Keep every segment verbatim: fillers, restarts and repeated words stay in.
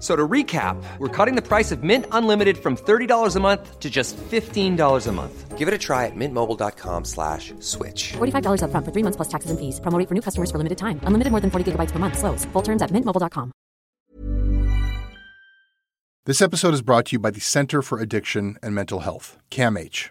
So to recap, we're cutting the price of Mint Unlimited from thirty dollars a month to just fifteen dollars a month. Give it a try at mintmobile.com slash switch. forty-five dollars up front for three months plus taxes and fees. Promo rate for new customers for limited time. Unlimited more than forty gigabytes per month. Slows full terms at mint mobile dot com. This episode is brought to you by the Center for Addiction and Mental Health, C A M H.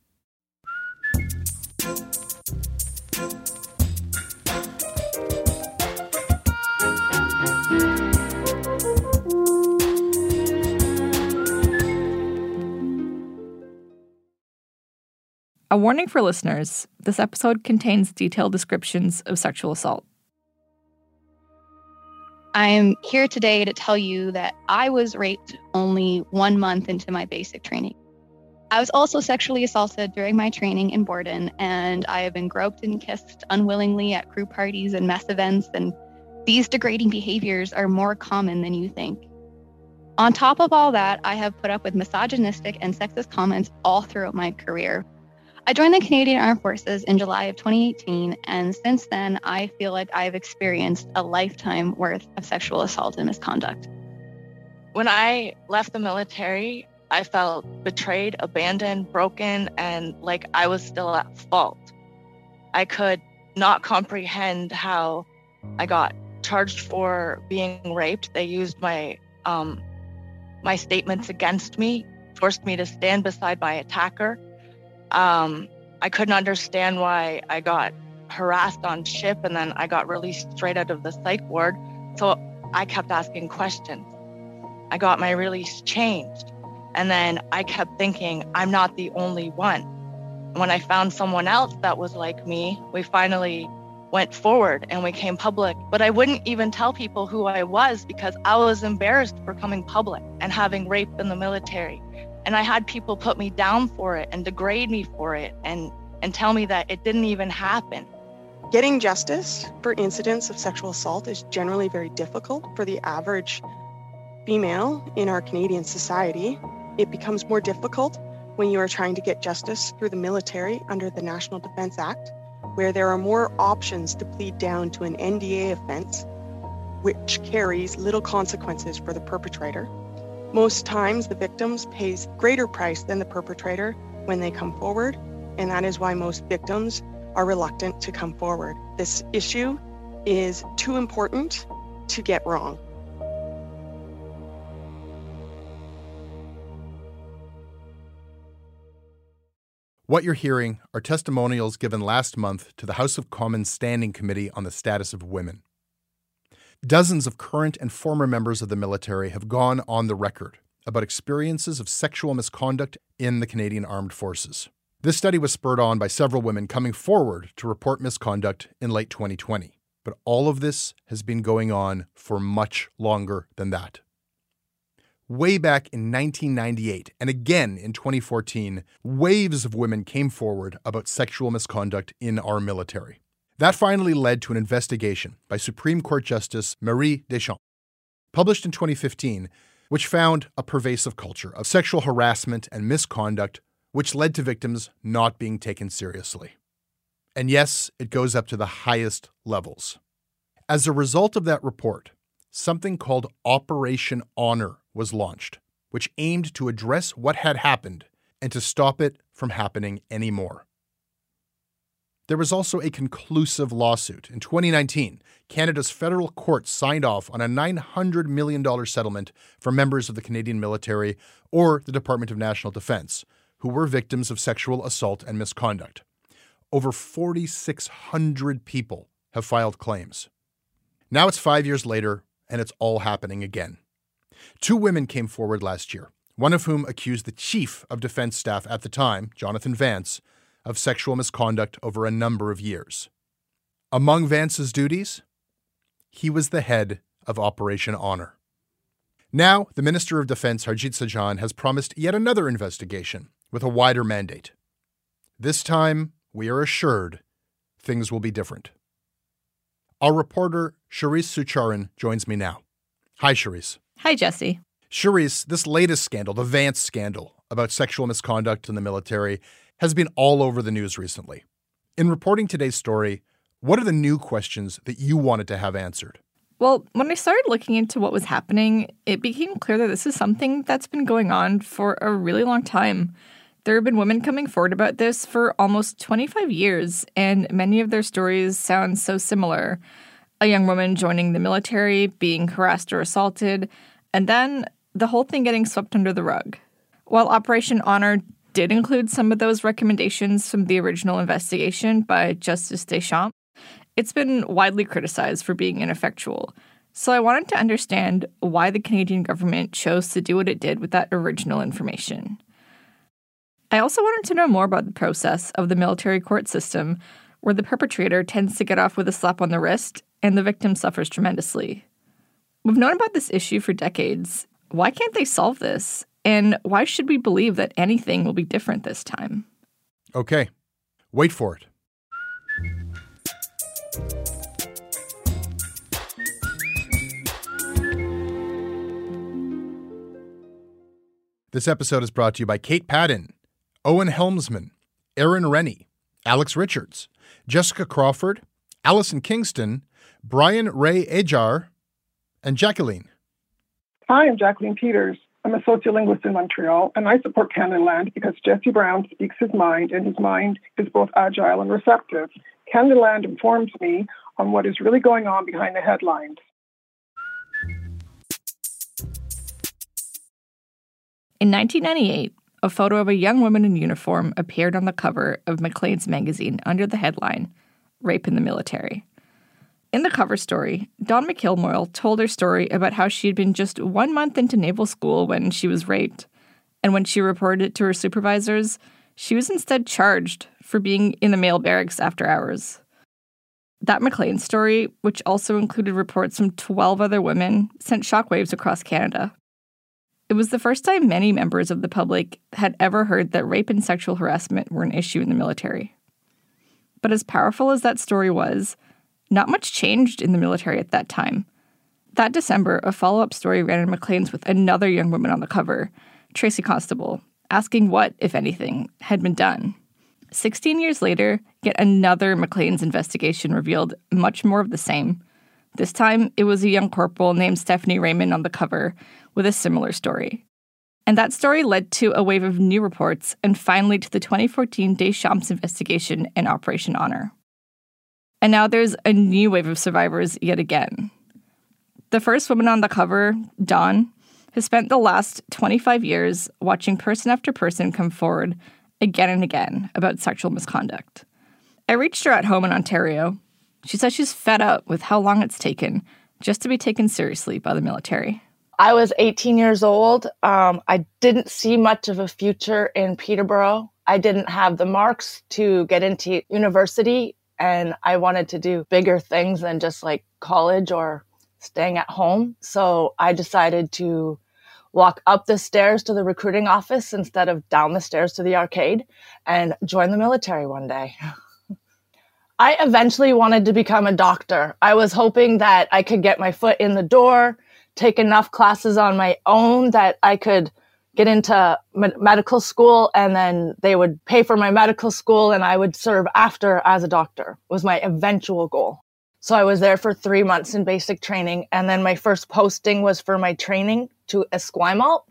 A warning for listeners, this episode contains detailed descriptions of sexual assault. I'm here today to tell you that I was raped only one month into my basic training. I was also sexually assaulted during my training in Borden, and I have been groped and kissed unwillingly at crew parties and mass events, and these degrading behaviors are more common than you think. On top of all that, I have put up with misogynistic and sexist comments all throughout my career. I joined the Canadian Armed Forces in July of twenty eighteen, and since then, I feel like I've experienced a lifetime worth of sexual assault and misconduct. When I left the military, I felt betrayed, abandoned, broken, and like I was still at fault. I could not comprehend how I got charged for being raped. They used my, um, my statements against me, forced me to stand beside my attacker. Um, I couldn't understand why I got harassed on ship, and then I got released straight out of the psych ward. So I kept asking questions. I got my release changed. And then I kept thinking, I'm not the only one. When I found someone else that was like me, we finally went forward and we came public. But I wouldn't even tell people who I was because I was embarrassed for coming public and having rape in the military. And I had people put me down for it and degrade me for it and, and tell me that it didn't even happen. Getting justice for incidents of sexual assault is generally very difficult for the average female in our Canadian society. It becomes more difficult when you are trying to get justice through the military under the National Defence Act, where there are more options to plead down to an N D A offence, which carries little consequences for the perpetrator. Most times, the victims pays greater price than the perpetrator when they come forward, and that is why most victims are reluctant to come forward. This issue is too important to get wrong. What you're hearing are testimonials given last month to the House of Commons Standing Committee on the Status of Women. Dozens of current and former members of the military have gone on the record about experiences of sexual misconduct in the Canadian Armed Forces. This study was spurred on by several women coming forward to report misconduct in late twenty twenty. But all of this has been going on for much longer than that. Way back in nineteen ninety-eight, and again in twenty fourteen, waves of women came forward about sexual misconduct in our military. That finally led to an investigation by Supreme Court Justice Marie Deschamps, published in twenty fifteen, which found a pervasive culture of sexual harassment and misconduct, which led to victims not being taken seriously. And yes, it goes up to the highest levels. As a result of that report, something called Operation Honor was launched, which aimed to address what had happened and to stop it from happening anymore. There was also a conclusive lawsuit. In twenty nineteen, Canada's federal court signed off on a nine hundred million dollars settlement for members of the Canadian military or the Department of National Defence who were victims of sexual assault and misconduct. Over four thousand six hundred people have filed claims. Now it's five years later, and it's all happening again. Two women came forward last year, one of whom accused the chief of defense staff at the time, Jonathan Vance, of sexual misconduct over a number of years. Among Vance's duties, he was the head of Operation Honor. Now, the Minister of Defense, Harjit Sajjan, has promised yet another investigation with a wider mandate. This time, we are assured things will be different. Our reporter, Sharice Sucharan, joins me now. Hi, Sharice. Hi, Jesse. Sharice, this latest scandal, the Vance scandal about sexual misconduct in the military, has been all over the news recently. In reporting today's story, what are the new questions that you wanted to have answered? Well, when I started looking into what was happening, it became clear that this is something that's been going on for a really long time. There have been women coming forward about this for almost twenty-five years, and many of their stories sound so similar. A young woman joining the military, being harassed or assaulted, and then the whole thing getting swept under the rug. While Operation Honor did include some of those recommendations from the original investigation by Justice Deschamps, it's been widely criticized for being ineffectual. So I wanted to understand why the Canadian government chose to do what it did with that original information. I also wanted to know more about the process of the military court system, where the perpetrator tends to get off with a slap on the wrist and the victim suffers tremendously. We've known about this issue for decades. Why can't they solve this? And why should we believe that anything will be different this time? Okay, wait for it. This episode is brought to you by Kate Padden, Owen Helmsman, Aaron Rennie, Alex Richards, Jessica Crawford, Allison Kingston, Brian Ray Ajar, and Jacqueline. Hi, I'm Jacqueline Peters. I'm a sociolinguist in Montreal, and I support Canadaland because Jesse Brown speaks his mind, and his mind is both agile and receptive. Canadaland informs me on what is really going on behind the headlines. In nineteen ninety-eight, a photo of a young woman in uniform appeared on the cover of Maclean's magazine under the headline, Rape in the Military. In the cover story, Dawn McIlmoyle told her story about how she had been just one month into naval school when she was raped, and when she reported it to her supervisors, she was instead charged for being in the male barracks after hours. That McLean story, which also included reports from twelve other women, sent shockwaves across Canada. It was the first time many members of the public had ever heard that rape and sexual harassment were an issue in the military. But as powerful as that story was, not much changed in the military at that time. That December, a follow-up story ran in Maclean's with another young woman on the cover, Tracy Constable, asking what, if anything, had been done. Sixteen years later, yet another Maclean's investigation revealed much more of the same. This time, it was a young corporal named Stephanie Raymond on the cover with a similar story. And that story led to a wave of new reports and finally to the twenty fourteen Deschamps investigation and Operation Honor. And now there's a new wave of survivors yet again. The first woman on the cover, Dawn, has spent the last twenty-five years watching person after person come forward again and again about sexual misconduct. I reached her at home in Ontario. She says she's fed up with how long it's taken just to be taken seriously by the military? I was eighteen years old. Um, I didn't see much of a future in Peterborough. I didn't have the marks to get into university, and I wanted to do bigger things than just like college or staying at home. So I decided to walk up the stairs to the recruiting office instead of down the stairs to the arcade and join the military one day. I eventually wanted to become a doctor. I was hoping that I could get my foot in the door, take enough classes on my own that I could get into med- medical school, and then they would pay for my medical school and I would serve after as a doctor, was my eventual goal. So I was there for three months in basic training, and then my first posting was for my training to Esquimalt,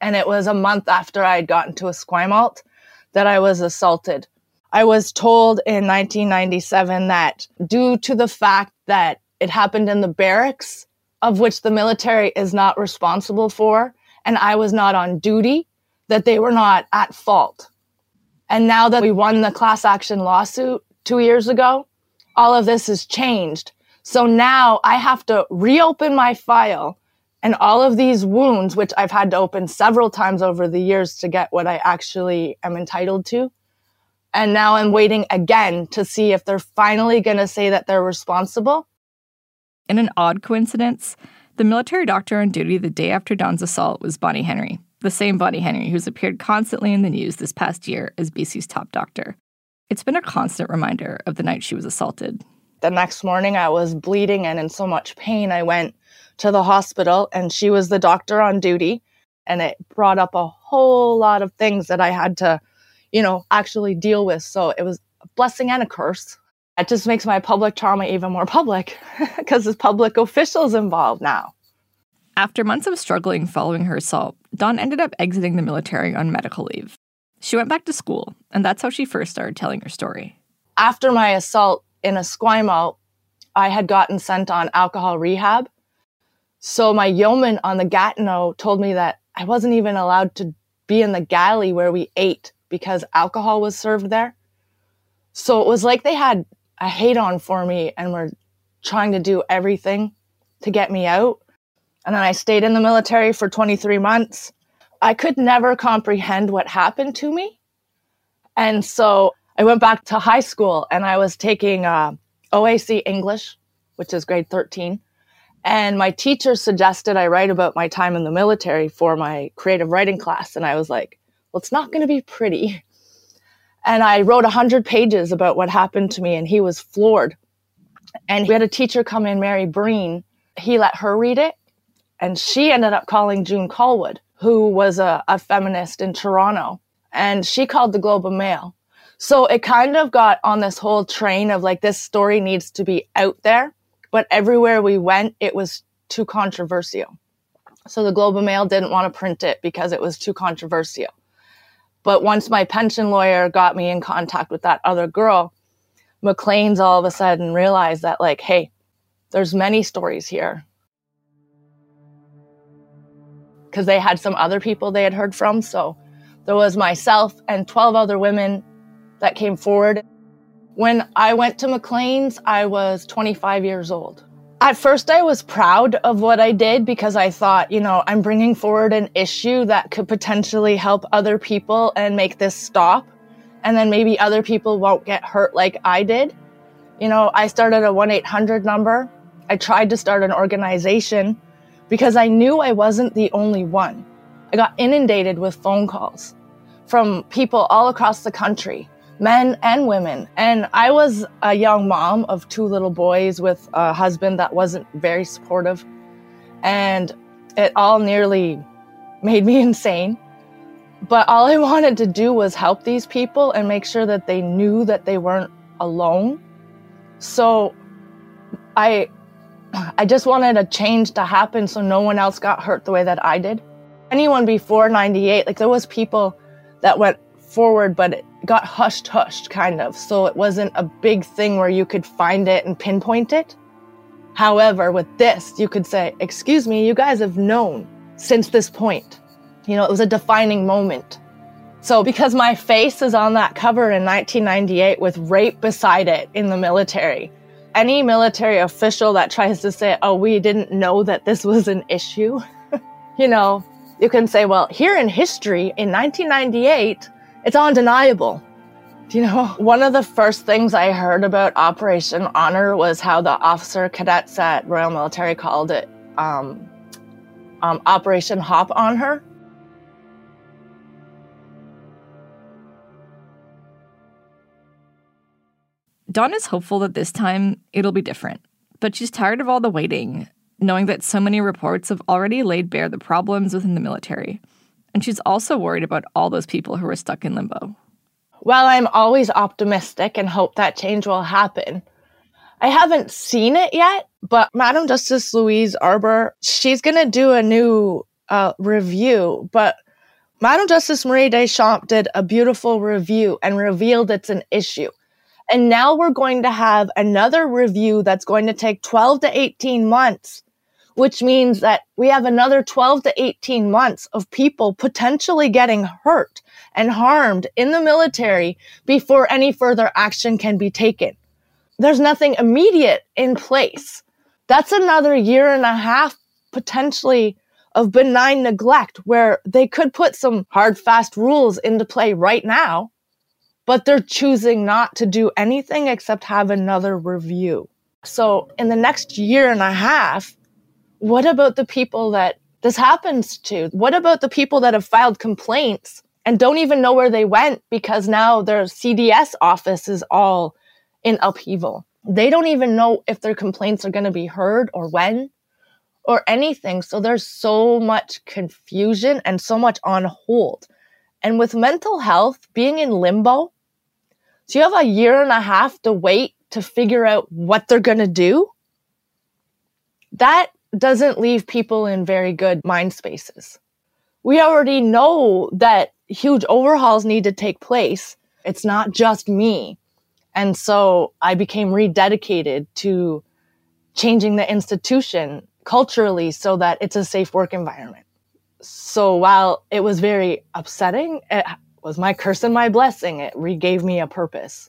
and it was a month after I had gotten to Esquimalt that I was assaulted. I was told in nineteen ninety-seven that due to the fact that it happened in the barracks, of which the military is not responsible for, and I was not on duty, that they were not at fault. And now that we won the class action lawsuit two years ago, all of this has changed. So now I have to reopen my file, and all of these wounds, which I've had to open several times over the years to get what I actually am entitled to. And now I'm waiting again to see if they're finally going to say that they're responsible. In an odd coincidence, the military doctor on duty the day after Dawn's assault was Bonnie Henry, the same Bonnie Henry who's appeared constantly in the news this past year as B C's top doctor. It's been a constant reminder of the night she was assaulted. The next morning, I was bleeding and in so much pain, I went to the hospital, and she was the doctor on duty. And it brought up a whole lot of things that I had to, you know, actually deal with. So it was a blessing and a curse. It just makes my public trauma even more public because there's public officials involved now. After months of struggling following her assault, Dawn ended up exiting the military on medical leave. She went back to school, and that's how she first started telling her story. After my assault in Esquimalt, I had gotten sent on alcohol rehab. So my yeoman on the Gatineau told me that I wasn't even allowed to be in the galley where we ate because alcohol was served there. So it was like they had a hate on for me and were trying to do everything to get me out. And then I stayed in the military for twenty-three months. I could never comprehend what happened to me. And so I went back to high school, and I was taking uh, O A C English, which is grade thirteen. And my teacher suggested I write about my time in the military for my creative writing class. And I was like, well, it's not going to be pretty. And I wrote one hundred pages about what happened to me, and he was floored. And we had a teacher come in, Mary Breen. He let her read it, and she ended up calling June Colwood, who was a, a feminist in Toronto, and she called the Globe and Mail. So it kind of got on this whole train of like, this story needs to be out there. But everywhere we went, it was too controversial. So the Globe and Mail didn't want to print it because it was too controversial. But once my pension lawyer got me in contact with that other girl, Maclean's all of a sudden realized that, like, hey, there's many stories here. Because they had some other people they had heard from. So there was myself and twelve other women that came forward. When I went to Maclean's, I was twenty-five years old. At first, I was proud of what I did because I thought, you know, I'm bringing forward an issue that could potentially help other people and make this stop. And then maybe other people won't get hurt like I did. You know, I started a one eight hundred number. I tried to start an organization because I knew I wasn't the only one. I got inundated with phone calls from people all across the country. Men and women. And I was a young mom of two little boys with a husband that wasn't very supportive. And it all nearly made me insane. But all I wanted to do was help these people and make sure that they knew that they weren't alone. So I, I just wanted a change to happen so no one else got hurt the way that I did. Anyone before ninety-eight, like there was people that went forward, but it got hushed, hushed, kind of. So it wasn't a big thing where you could find it and pinpoint it. However, with this, you could say, excuse me, you guys have known since this point. You know, it was a defining moment. So because my face is on that cover in nineteen ninety-eight with rape beside it in the military, any military official that tries to say, oh, we didn't know that this was an issue, you know, you can say, well, here in history, in nineteen ninety-eight, it's undeniable. You know, one of the first things I heard about Operation Honor was how the officer cadets at Royal Military called it um, um, Operation Hop on Her. Dawn is hopeful that this time it'll be different, but she's tired of all the waiting, knowing that so many reports have already laid bare the problems within the military. And she's also worried about all those people who are stuck in limbo. While I'm always optimistic and hope that change will happen, I haven't seen it yet, but Madam Justice Louise Arbour, she's going to do a new uh, review, but Madam Justice Marie Deschamps did a beautiful review and revealed it's an issue. And now we're going to have another review that's going to take twelve to eighteen months, which means that we have another twelve to eighteen months of people potentially getting hurt and harmed in the military before any further action can be taken. There's nothing immediate in place. That's another year and a half potentially of benign neglect where they could put some hard, fast rules into play right now, but they're choosing not to do anything except have another review. So in the next year and a half, what about the people that this happens to? What about the people that have filed complaints and don't even know where they went because now their C D S office is all in upheaval? They don't even know if their complaints are going to be heard or when or anything. So there's so much confusion and so much on hold. And with mental health being in limbo, so you have a year and a half to wait to figure out what they're going to do. That doesn't leave people in very good mind spaces. We already know that huge overhauls need to take place. It's not just me. And so I became rededicated to changing the institution culturally so that it's a safe work environment. So while it was very upsetting, it was my curse and my blessing. It regave me a purpose.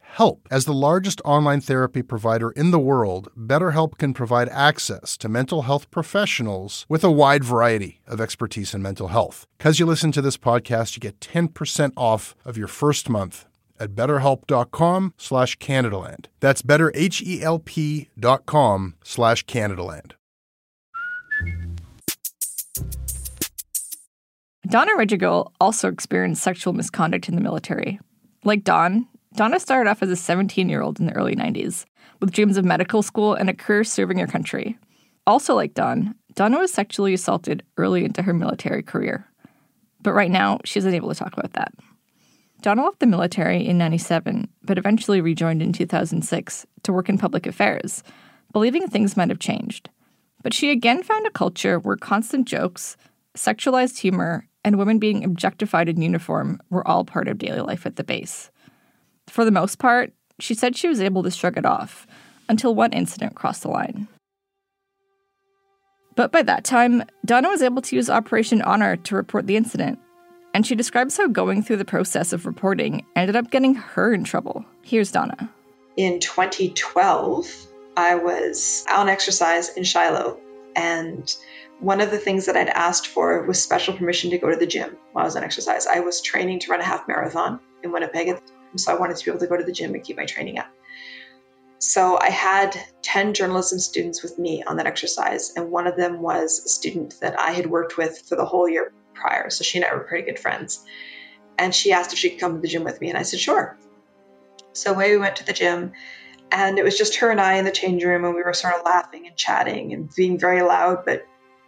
help. As the largest online therapy provider in the world, BetterHelp can provide access to mental health professionals with a wide variety of expertise in mental health. Because you listen to this podcast, you get ten percent off of your first month at betterhelp.com slash Canadaland. That's betterhelp.com slash Canadaland. Donna Regigal also experienced sexual misconduct in the military. Like Dawn, Donna started off as a seventeen-year-old in the early nineties, with dreams of medical school and a career serving her country. Also like Dawn, Donna was sexually assaulted early into her military career. But right now, she's unable to talk about that. Donna left the military in ninety-seven, but eventually rejoined in two thousand six to work in public affairs, believing things might have changed. But she again found a culture where constant jokes, sexualized humor, and women being objectified in uniform were all part of daily life at the base. For the most part, she said she was able to shrug it off, until one incident crossed the line. But by that time, Donna was able to use Operation Honor to report the incident, and she describes how going through the process of reporting ended up getting her in trouble. Here's Donna. In twenty twelve, I was out on exercise in Shiloh, and one of the things that I'd asked for was special permission to go to the gym while I was on exercise. I was training to run a half marathon in Winnipeg at the time, so I wanted to be able to go to the gym and keep my training up. So I had ten journalism students with me on that exercise, and one of them was a student that I had worked with for the whole year prior, so she and I were pretty good friends. And she asked if she could come to the gym with me, and I said, sure. So away we went to the gym, and it was just her and I in the change room, and we were sort of laughing and chatting and being very loud, but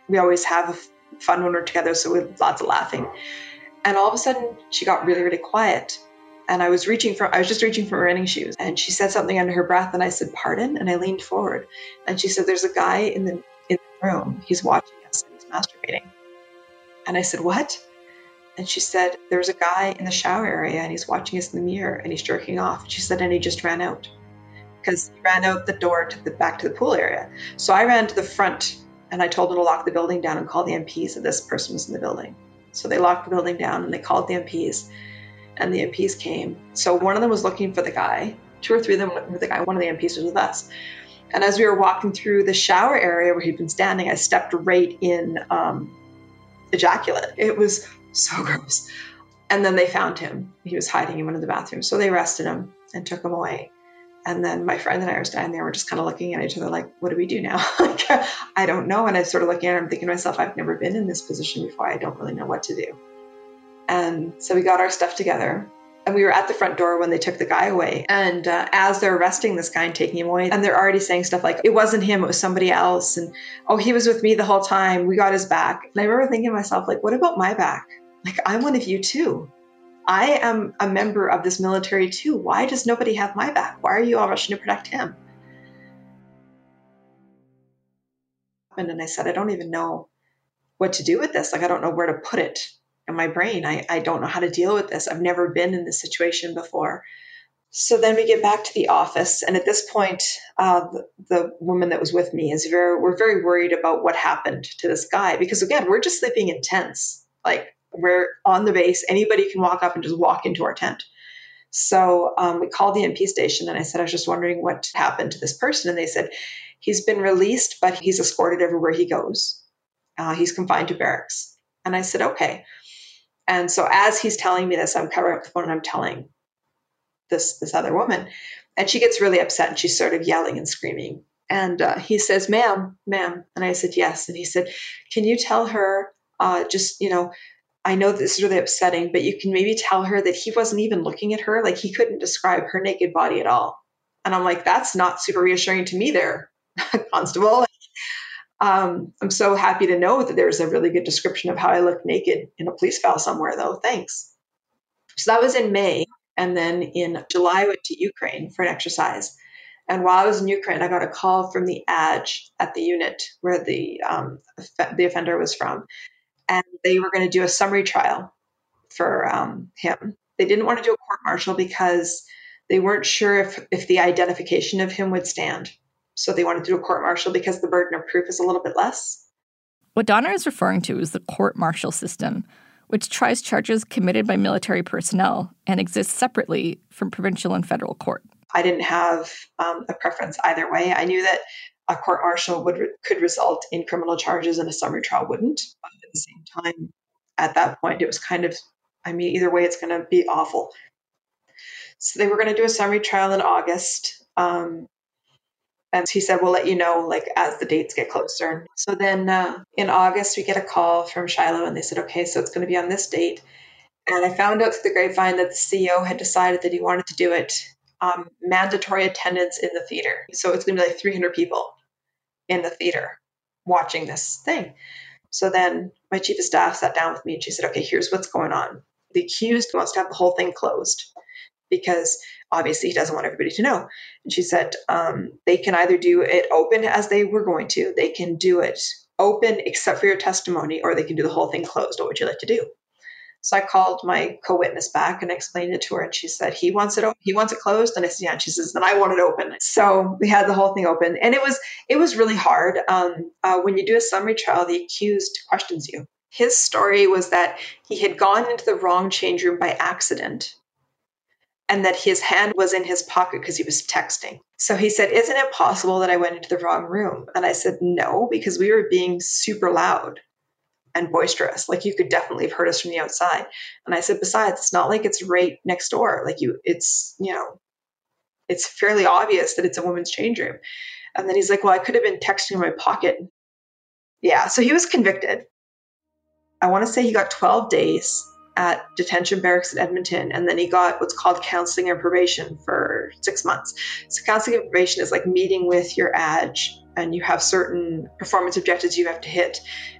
we always have fun when we're together, so we had lots of laughing. And all of a sudden, she got really, really quiet. And I was reaching for, I was just reaching for my running shoes. And she said something under her breath, and I said, pardon? And I leaned forward. And she said, there's a guy in the in the room. He's watching us and he's masturbating. And I said, what? And she said, there's a guy in the shower area, and he's watching us in the mirror, and he's jerking off. She said, and he just ran out. Because he ran out the door to the back to the pool area. So I ran to the front, and I told them to lock the building down and call the M Ps that this person was in the building. So they locked the building down, and they called the M Ps. And the M Ps came. So one of them was looking for the guy. Two or three of them went with the guy. One of the M Ps was with us. And as we were walking through the shower area where he'd been standing, I stepped right in um, ejaculate. It was so gross. And then they found him. He was hiding in one of the bathrooms. So they arrested him and took him away. And then my friend and I were standing there. We're just kind of looking at each other like, what do we do now? Like, I don't know. And I sort of looking at him, thinking to myself, I've never been in this position before. I don't really know what to do. And so we got our stuff together, and we were at the front door when they took the guy away. And uh, as they're arresting this guy and taking him away, and they're already saying stuff like, it wasn't him, it was somebody else. And, oh, he was with me the whole time. We got his back. And I remember thinking to myself, like, what about my back? Like, I'm one of you too. I am a member of this military too. Why does nobody have my back? Why are you all rushing to protect him? And I said, I don't even know what to do with this. Like, I don't know where to put it. In my brain, I, I don't know how to deal with this. I've never been in this situation before. So then we get back to the office. And at this point, uh, the, the woman that was with me is very, we're very worried about what happened to this guy. Because again, we're just sleeping in tents. Like, we're on the base. Anybody can walk up and just walk into our tent. So um, we called the M P station, and I said, I was just wondering what happened to this person. And they said, he's been released, but he's escorted everywhere he goes. Uh, he's confined to barracks. And I said, okay. And so as he's telling me this, I'm covering up the phone and I'm telling this this other woman. And she gets really upset, and she's sort of yelling and screaming. And uh, he says, ma'am, ma'am. And I said, yes. And he said, can you tell her uh, just, you know, I know this is really upsetting, but you can maybe tell her that he wasn't even looking at her. Like, he couldn't describe her naked body at all. And I'm like, that's not super reassuring to me there, Constable. Um, I'm so happy to know that there's a really good description of how I look naked in a police file somewhere, though. Thanks. So that was in May. And then in July, I went to Ukraine for an exercise. And while I was in Ukraine, I got a call from the A D J at the unit where the, um, the offender was from. And they were going to do a summary trial for um, him. They didn't want to do a court-martial because they weren't sure if, if the identification of him would stand. So they wanted to do a court-martial because the burden of proof is a little bit less. What Donna is referring to is the court-martial system, which tries charges committed by military personnel and exists separately from provincial and federal court. I didn't have um, a preference either way. I knew that a court-martial would could result in criminal charges and a summary trial wouldn't. But at the same time, at that point, it was kind of, I mean, either way, it's going to be awful. So they were going to do a summary trial in August. Um And he said, we'll let you know, like, as the dates get closer. So then uh, in August, we get a call from Shiloh, and they said, okay, so it's going to be on this date. And I found out through the grapevine that the C E O had decided that he wanted to do it um, mandatory attendance in the theater. So it's going to be like three hundred people in the theater watching this thing. So then my chief of staff sat down with me, and she said, okay, here's what's going on. the accused wants to have the whole thing closed because obviously he doesn't want everybody to know. And she said, um, they can either do it open as they were going to, they can do it open except for your testimony, or they can do the whole thing closed. What would you like to do? So I called my co-witness back and explained it to her. And she said, he wants it open. He wants it closed. And I said, yeah. And she says, then I want it open. So we had the whole thing open. And it was it was really hard. Um, uh, when you do a summary trial, the accused questions you. His story was that he had gone into the wrong change room by accident and that his hand was in his pocket because he was texting. So he said, isn't it possible that I went into the wrong room? And I said, no, because we were being super loud and boisterous. Like, you could definitely have heard us from the outside. And I said, besides, it's not like it's right next door. Like, you, it's, you know, it's fairly obvious that it's a woman's change room. And then he's like, well, I could have been texting in my pocket. Yeah. So he was convicted. I want to say he got twelve days at detention barracks in Edmonton. And then he got what's called counseling and probation for six months. So counseling and probation is like meeting with your A D J, and you have certain performance objectives you have to hit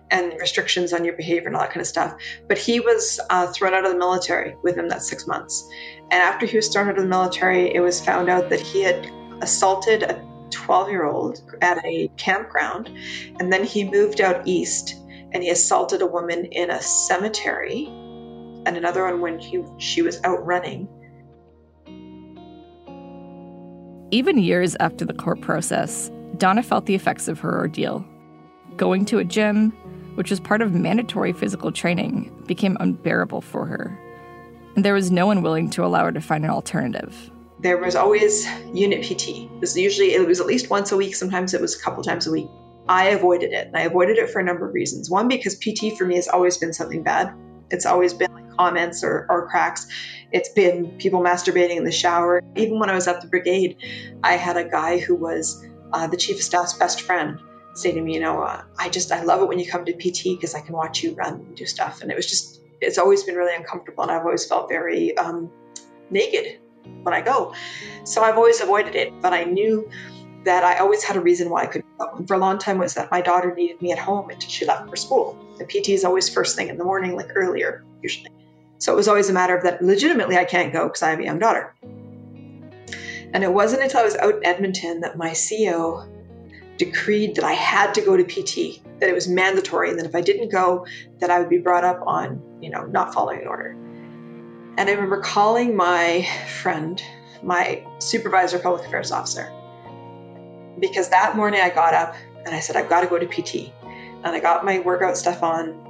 and restrictions on your behavior and all that kind of stuff. But he was uh, thrown out of the military within that six months. And after he was thrown out of the military, it was found out that he had assaulted a twelve-year-old at a campground. And then he moved out east and he assaulted a woman in a cemetery and another one when he, she was out running. Even years after the court process, Donna felt the effects of her ordeal. Going to a gym, which was part of mandatory physical training, became unbearable for her. And there was no one willing to allow her to find an alternative. There was always unit P T. It was usually, it was at least once a week. Sometimes it was a couple times a week. I avoided it, and I avoided it for a number of reasons. One, because P T for me has always been something bad. It's always been like comments or, or cracks. It's been people masturbating in the shower. Even when I was at the brigade, I had a guy who was uh, the chief of staff's best friend say to me, you know, uh, I just, I love it when you come to P T because I can watch you run and do stuff. And it was just, it's always been really uncomfortable. And I've always felt very um, naked when I go. So I've always avoided it. But I knew that I always had a reason why I couldn't go. And for a long time was that my daughter needed me at home until she left for school. The P T is always first thing in the morning, like earlier, usually. So it was always a matter of that legitimately I can't go because I have a young daughter. And it wasn't until I was out in Edmonton that my C O decreed that I had to go to P T, that it was mandatory, and that if I didn't go, that I would be brought up on, you know, not following an order. And I remember calling my friend, my supervisor, public affairs officer, because that morning I got up and I said, I've got to go to P T. And I got my workout stuff on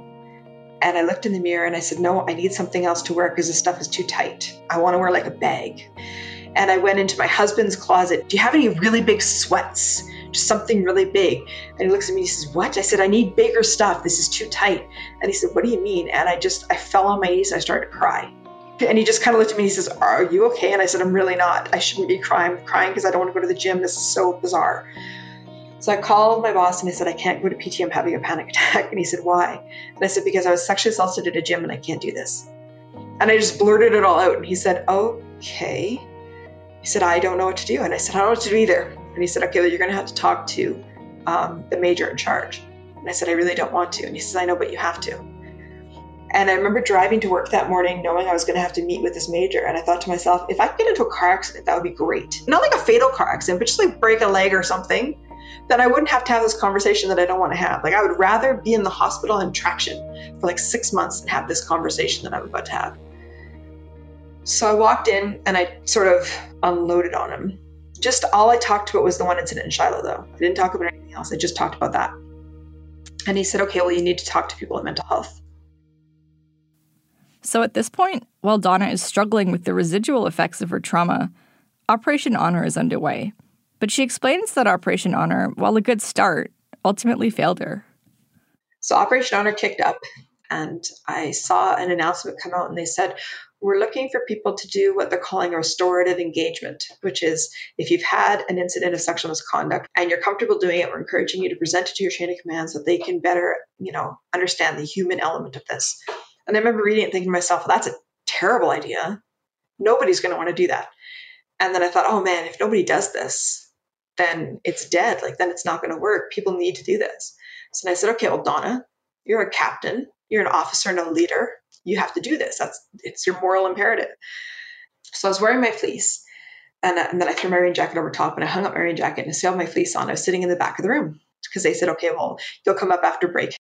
and I looked in the mirror and I said, no, I need something else to wear because this stuff is too tight. I want to wear like a bag. And I went into my husband's closet. Do you have any really big sweats? Something really big. And he looks at me and he says, what? I said, I need bigger stuff. This is too tight. And he said, what do you mean? And I just, I fell on my knees and I started to cry. And he just kind of looked at me and he says, are you okay? And I said, I'm really not. I shouldn't be crying. I'm crying because I don't want to go to the gym. This is so bizarre. So I called my boss and I said, I can't go to P T. I'm having a panic attack. And he said, why? And I said, because I was sexually assaulted at a gym and I can't do this. And I just blurted it all out. And he said, okay. He said, I don't know what to do. And I said, I don't know what to do either. And he said, okay, well, you're going to have to talk to um, the major in charge. And I said, I really don't want to. And he says, I know, but you have to. And I remember driving to work that morning knowing I was going to have to meet with this major. And I thought to myself, if I could get into a car accident, that would be great. Not like a fatal car accident, but just like break a leg or something. Then I wouldn't have to have this conversation that I don't want to have. Like, I would rather be in the hospital in traction for like six months and have this conversation that I'm about to have. So I walked in and I sort of unloaded on him. Just all I talked about was the one incident in Shiloh, though. I didn't talk about anything else. I just talked about that. And he said, okay, well, you need to talk to people in mental health. So at this point, while Donna is struggling with the residual effects of her trauma, Operation Honor is underway. But she explains that Operation Honor, while a good start, ultimately failed her. So Operation Honor kicked up, and I saw an announcement come out, and they said, we're looking for people to do what they're calling a restorative engagement, which is if you've had an incident of sexual misconduct and you're comfortable doing it, we're encouraging you to present it to your chain of command so that they can better, you know, understand the human element of this. And I remember reading it and thinking to myself, well, that's a terrible idea. Nobody's going to want to do that. And then I thought, oh man, if nobody does this, then it's dead. Like, then it's not going to work. People need to do this. So I said, okay, well, Donna, you're a captain, you're an officer and a leader. you have to do this. That's, it's your moral imperative. So I was wearing my fleece, and, and then I threw my rain jacket over top, and I hung up my rain jacket and still had my fleece on. I was sitting in the back of the room because they said, okay, well, you'll come up after break.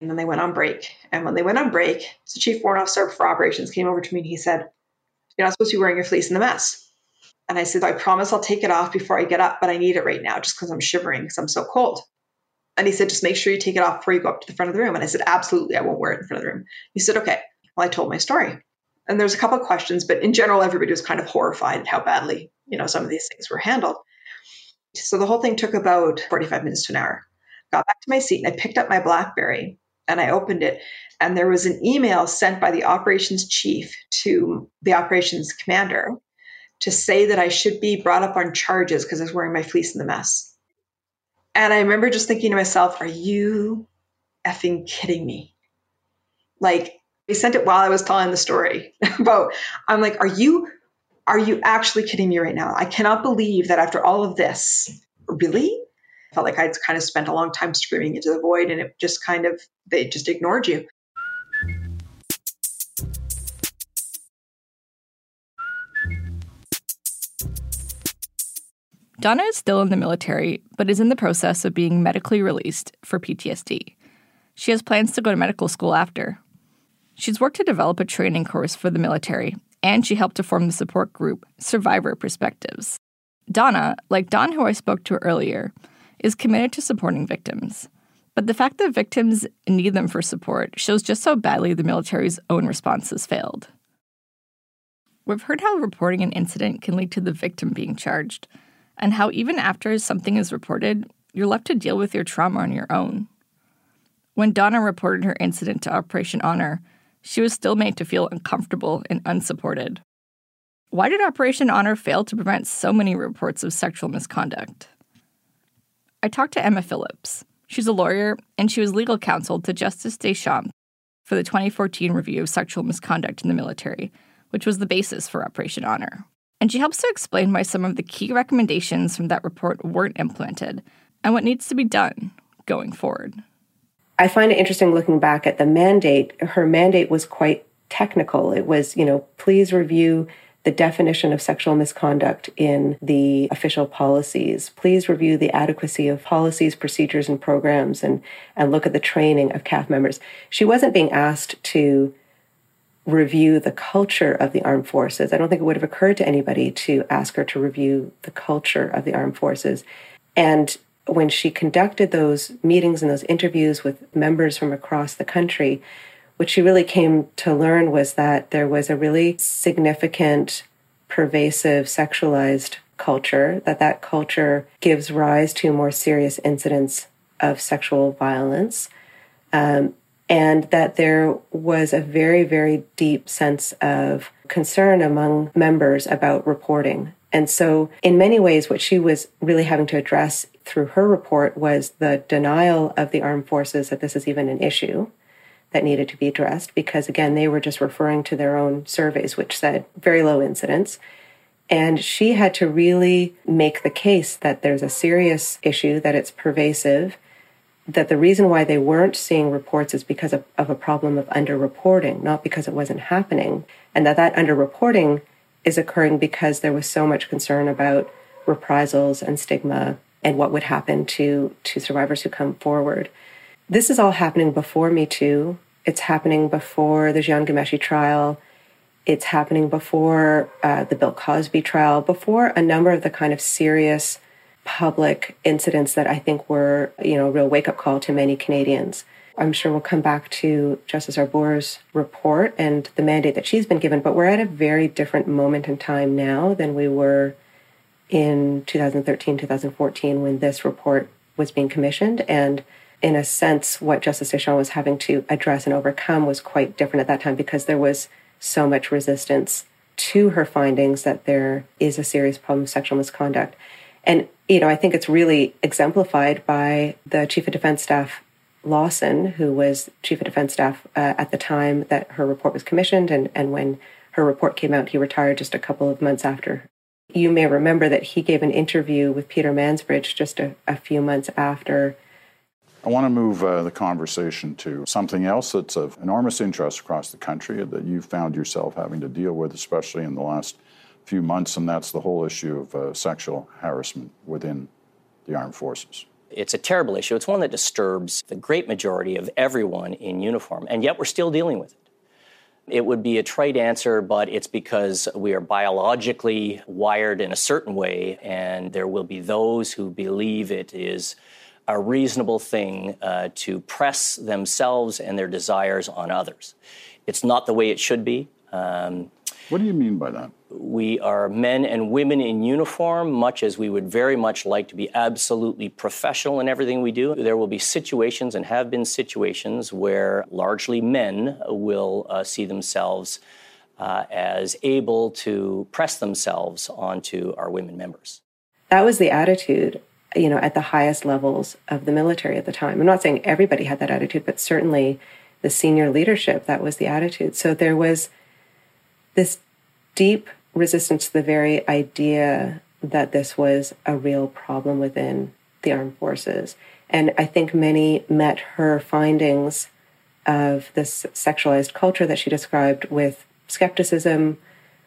And then they went on break. And when they went on break, the chief warrant officer for operations came over to me and he said, you're not supposed to be wearing your fleece in the mess. And I said, I promise I'll take it off before I get up, but I need it right now just because I'm shivering because I'm so cold. And he said, just make sure you take it off before you go up to the front of the room. And I said, absolutely, I won't wear it in front of the room. He said, okay. Well, I told my story. And there's a couple of questions, but in general, everybody was kind of horrified at how badly, you know, some of these things were handled. So the whole thing took about forty-five minutes to an hour. Got back to my seat and I picked up my BlackBerry and I opened it. And there was an email sent by the operations chief to the operations commander to say that I should be brought up on charges because I was wearing my fleece in the mess. And I remember just thinking to myself, are you effing kidding me? Like, they sent it while I was telling the story about, I'm like, are you, are you actually kidding me right now? I cannot believe that after all of this, really? I felt like I'd kind of spent a long time screaming into the void and it just kind of, they just ignored you. Donna is still in the military, but is in the process of being medically released for P T S D. She has plans to go to medical school after. She's worked to develop a training course for the military, and she helped to form the support group Survivor Perspectives. Donna, like Dawn who I spoke to earlier, is committed to supporting victims. But the fact that victims need them for support shows just how badly the military's own response has failed. We've heard how reporting an incident can lead to the victim being charged, and how even after something is reported, you're left to deal with your trauma on your own. When Donna reported her incident to Operation Honor, she was still made to feel uncomfortable and unsupported. Why did Operation Honor fail to prevent so many reports of sexual misconduct? I talked to Emma Phillips. She's a lawyer, and she was legal counsel to Justice Deschamps for the twenty fourteen review of sexual misconduct in the military, which was the basis for Operation Honor. And she helps to explain why some of the key recommendations from that report weren't implemented and what needs to be done going forward. I find it interesting looking back at the mandate. Her mandate was quite technical. It was, you know, please review the definition of sexual misconduct in the official policies. Please review the adequacy of policies, procedures, and programs, and, and look at the training of C A F members. She wasn't being asked to review the culture of the armed forces. I don't think it would have occurred to anybody to ask her to review the culture of the armed forces. And when she conducted those meetings and those interviews with members from across the country, what she really came to learn was that there was a really significant, pervasive, sexualized culture, that that culture gives rise to more serious incidents of sexual violence. Um, And that there was a very, very deep sense of concern among members about reporting. And so in many ways, what she was really having to address through her report was the denial of the armed forces that this is even an issue that needed to be addressed, because again, they were just referring to their own surveys, which said very low incidence. And she had to really make the case that there's a serious issue, that it's pervasive, that the reason why they weren't seeing reports is because of, of a problem of underreporting, not because it wasn't happening, and that that underreporting is occurring because there was so much concern about reprisals and stigma and what would happen to, to survivors who come forward. This is all happening before Me Too. It's happening before the Gian Gameshi trial. It's happening before uh, the Bill Cosby trial, before a number of the kind of serious public incidents that I think were, you know, a real wake-up call to many Canadians. I'm sure we'll come back to Justice Arbour's report and the mandate that she's been given, but we're at a very different moment in time now than we were in twenty thirteen, twenty fourteen when this report was being commissioned. And in a sense, what Justice Deschamps was having to address and overcome was quite different at that time because there was so much resistance to her findings that there is a serious problem of sexual misconduct. And, you know, I think it's really exemplified by the Chief of Defense Staff, Lawson, who was Chief of Defense Staff uh, at the time that her report was commissioned. And, and when her report came out, he retired just a couple of months after. You may remember that he gave an interview with Peter Mansbridge just a, a few months after. I want to move uh, the conversation to something else that's of enormous interest across the country that you found yourself having to deal with, especially in the last few months, and that's the whole issue of uh, sexual harassment within the armed forces. It's a terrible issue. It's one that disturbs the great majority of everyone in uniform, and yet we're still dealing with it. It would be a trite answer, but it's because we are biologically wired in a certain way, and there will be those who believe it is a reasonable thing uh, to press themselves and their desires on others. It's not the way it should be. Um, what do you mean by that? We are men and women in uniform, much as we would very much like to be absolutely professional in everything we do. There will be situations, and have been situations, where largely men will uh, see themselves uh, as able to press themselves onto our women members. That was the attitude, you know, at the highest levels of the military at the time. I'm not saying everybody had that attitude, but certainly the senior leadership, that was the attitude. So there was this deep resistance to the very idea that this was a real problem within the armed forces. And I think many met her findings of this sexualized culture that she described with skepticism,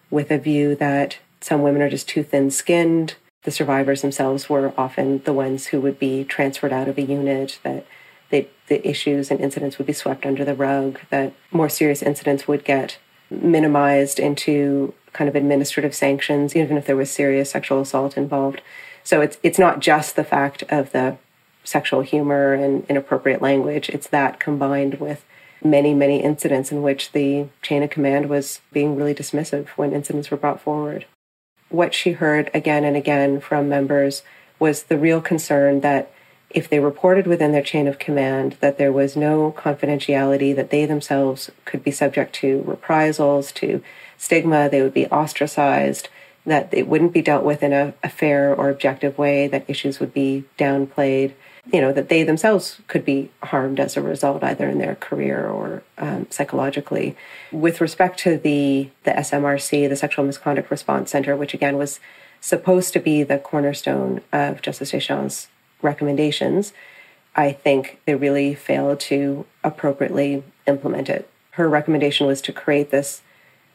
with a view that some women are just too thin-skinned. The survivors themselves were often the ones who would be transferred out of a unit, that they, the issues and incidents would be swept under the rug, that more serious incidents would get minimized into kind of administrative sanctions, even if there was serious sexual assault involved. So it's it's not just the fact of the sexual humor and inappropriate language. It's that combined with many, many incidents in which the chain of command was being really dismissive when incidents were brought forward. What she heard again and again from members was the real concern that if they reported within their chain of command, that there was no confidentiality, that they themselves could be subject to reprisals, to stigma, they would be ostracized, that it wouldn't be dealt with in a, a fair or objective way, that issues would be downplayed, you know, that they themselves could be harmed as a result, either in their career or um, psychologically. With respect to the, the S M R C, the Sexual Misconduct Response Center, which again was supposed to be the cornerstone of Justice Deschamps' recommendations, I think they really failed to appropriately implement it. Her recommendation was to create this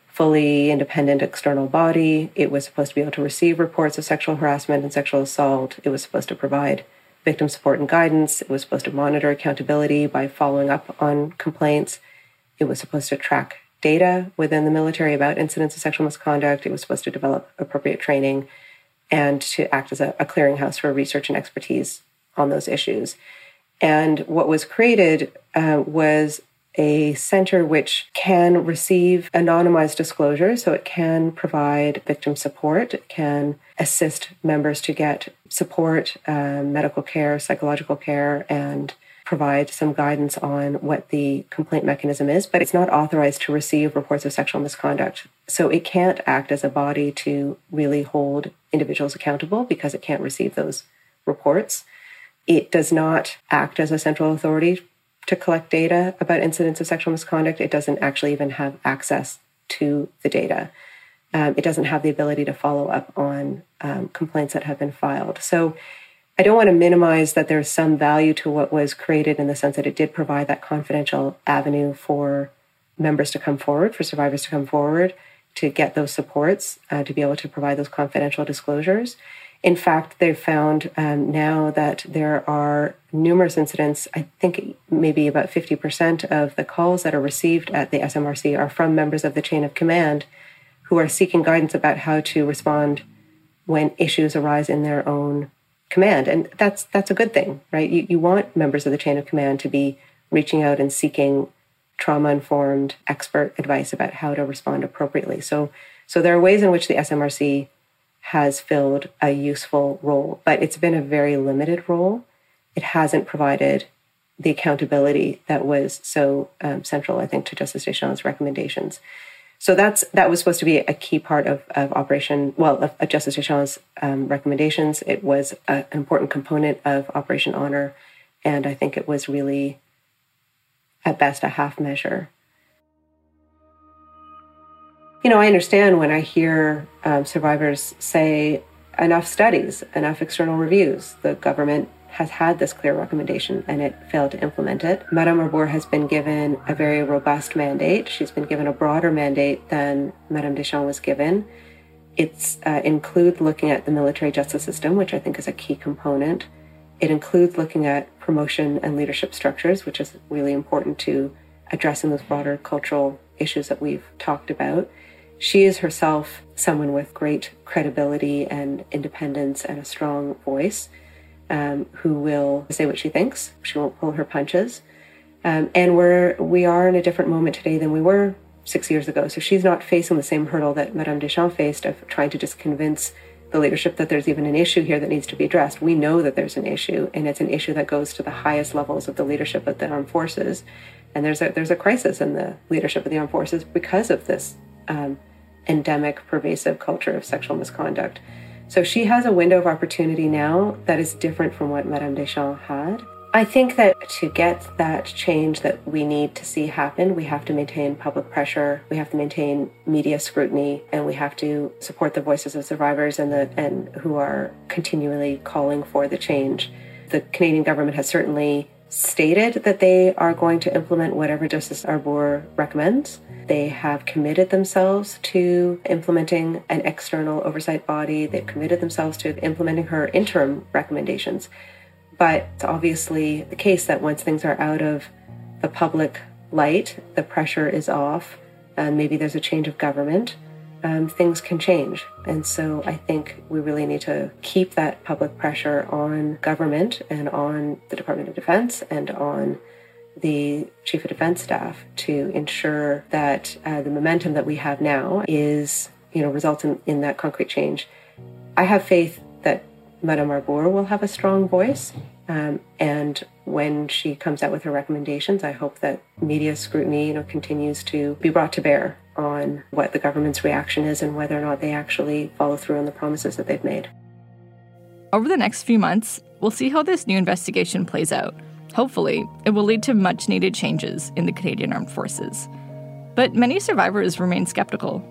fully independent external body. It was supposed to be able to receive reports of sexual harassment and sexual assault. It was supposed to provide victim support and guidance. It was supposed to monitor accountability by following up on complaints. It was supposed to track data within the military about incidents of sexual misconduct. It was supposed to develop appropriate training and to act as a, a clearinghouse for research and expertise on those issues. And what was created uh, was a center which can receive anonymized disclosure, so it can provide victim support, it can assist members to get support, uh, medical care, psychological care, and provide some guidance on what the complaint mechanism is, but it's not authorized to receive reports of sexual misconduct. So it can't act as a body to really hold individuals accountable because it can't receive those reports. It does not act as a central authority to collect data about incidents of sexual misconduct. It doesn't actually even have access to the data. Um, it doesn't have the ability to follow up on um, complaints that have been filed. So I don't want to minimize that there's some value to what was created in the sense that it did provide that confidential avenue for members to come forward, for survivors to come forward, to get those supports, uh, to be able to provide those confidential disclosures. In fact, they've found um, now that there are numerous incidents, I think maybe about fifty percent of the calls that are received at the S M R C are from members of the chain of command who are seeking guidance about how to respond when issues arise in their own command. And that's that's a good thing, right? You you want members of the chain of command to be reaching out and seeking trauma-informed expert advice about how to respond appropriately. So so there are ways in which the S M R C has filled a useful role, but it's been a very limited role. It hasn't provided the accountability that was so um, central, I think, to Justice Deschamps' recommendations. So that's that was supposed to be a key part of, of Operation, well, of, of Justice Deschamps' um, recommendations. It was a, an important component of Operation Honor, and I think it was really, at best, a half measure. You know, I understand when I hear um, survivors say, enough studies, enough external reviews, the government has had this clear recommendation and it failed to implement it. Madame Arbour has been given a very robust mandate. She's been given a broader mandate than Madame Deschamps was given. It's uh, include looking at the military justice system, which I think is a key component. It includes looking at promotion and leadership structures, which is really important to addressing those broader cultural issues that we've talked about. She is herself someone with great credibility and independence and a strong voice um, who will say what she thinks. She won't pull her punches. Um, and we're, we are in a different moment today than we were six years ago. So she's not facing the same hurdle that Madame Deschamps faced of trying to just convince the leadership that there's even an issue here that needs to be addressed. We know that there's an issue, and it's an issue that goes to the highest levels of the leadership of the armed forces. And there's a, there's a crisis in the leadership of the armed forces because of this um, endemic, pervasive culture of sexual misconduct. So she has a window of opportunity now that is different from what Madame Deschamps had. I think that to get that change that we need to see happen, we have to maintain public pressure, we have to maintain media scrutiny, and we have to support the voices of survivors and the and who are continually calling for the change. The Canadian government has certainly stated that they are going to implement whatever Justice Arbour recommends. They have committed themselves to implementing an external oversight body. They've committed themselves to implementing her interim recommendations. But it's obviously the case that once things are out of the public light, the pressure is off, and maybe there's a change of government, um, things can change. And so I think we really need to keep that public pressure on government and on the Department of Defense and on the Chief of Defense staff to ensure that uh, the momentum that we have now is, you know, results in, in that concrete change. I have faith that Madame Arbour will have a strong voice, um, and when she comes out with her recommendations, I hope that media scrutiny, you know, continues to be brought to bear on what the government's reaction is and whether or not they actually follow through on the promises that they've made. Over the next few months, we'll see how this new investigation plays out. Hopefully, it will lead to much-needed changes in the Canadian Armed Forces. But many survivors remain skeptical.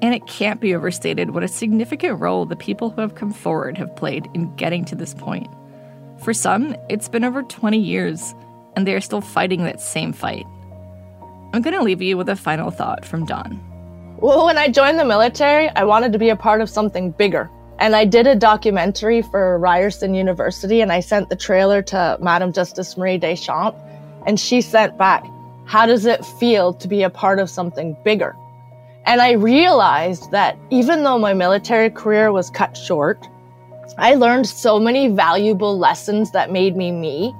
And it can't be overstated what a significant role the people who have come forward have played in getting to this point. For some, it's been over twenty years, and they are still fighting that same fight. I'm going to leave you with a final thought from Dawn. Well, when I joined the military, I wanted to be a part of something bigger. And I did a documentary for Ryerson University, and I sent the trailer to Madame Justice Marie Deschamps, and she sent back, "How does it feel to be a part of something bigger?" And I realized that even though my military career was cut short, I learned so many valuable lessons that made me me.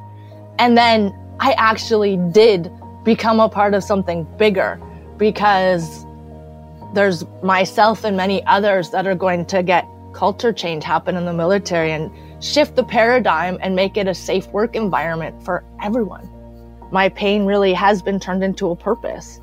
And then I actually did become a part of something bigger, because there's myself and many others that are going to get culture change happen in the military and shift the paradigm and make it a safe work environment for everyone. My pain really has been turned into a purpose.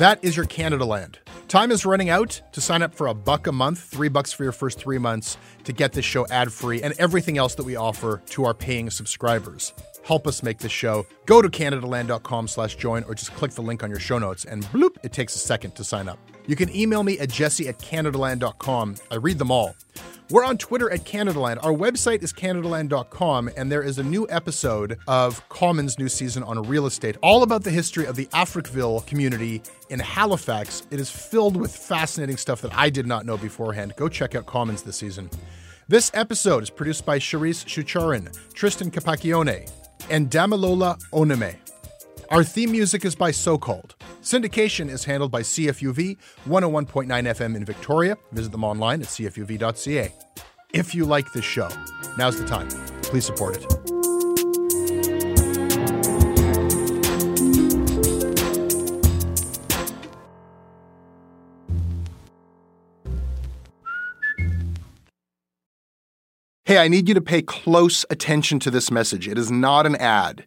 That is your Canadaland. Time is running out to sign up for a buck a month, three bucks for your first three months to get this show ad-free and everything else that we offer to our paying subscribers. Help us make this show. Go to Canadaland.com slash join or just click the link on your show notes and bloop, it takes a second to sign up. You can email me at jesse at Canadaland.com. I read them all. We're on Twitter at Canadaland. Our website is Canadaland dot com, and there is a new episode of Common's new season on real estate, all about the history of the Africville community in Halifax. It is filled with fascinating stuff that I did not know beforehand. Go check out Common's this season. This episode is produced by Sharice Sucharan, Tristan Capacchione, and Damilola Oneme. Our theme music is by So Called. Syndication is handled by C F U V, one oh one point nine F M in Victoria. Visit them online at c f u v dot c a. If you like this show, now's the time. Please support it. Hey, I need you to pay close attention to this message. It is not an ad.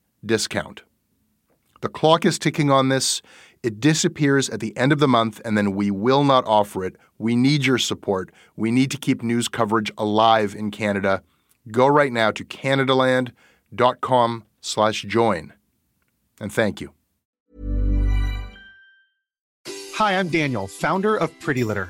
discount. The clock is ticking on this. It disappears at the end of the month, and then we will not offer it. We need your support. We need to keep news coverage alive in Canada. Go right now to Canadaland.com slash join. And thank you. Hi, I'm Daniel, founder of Pretty Litter.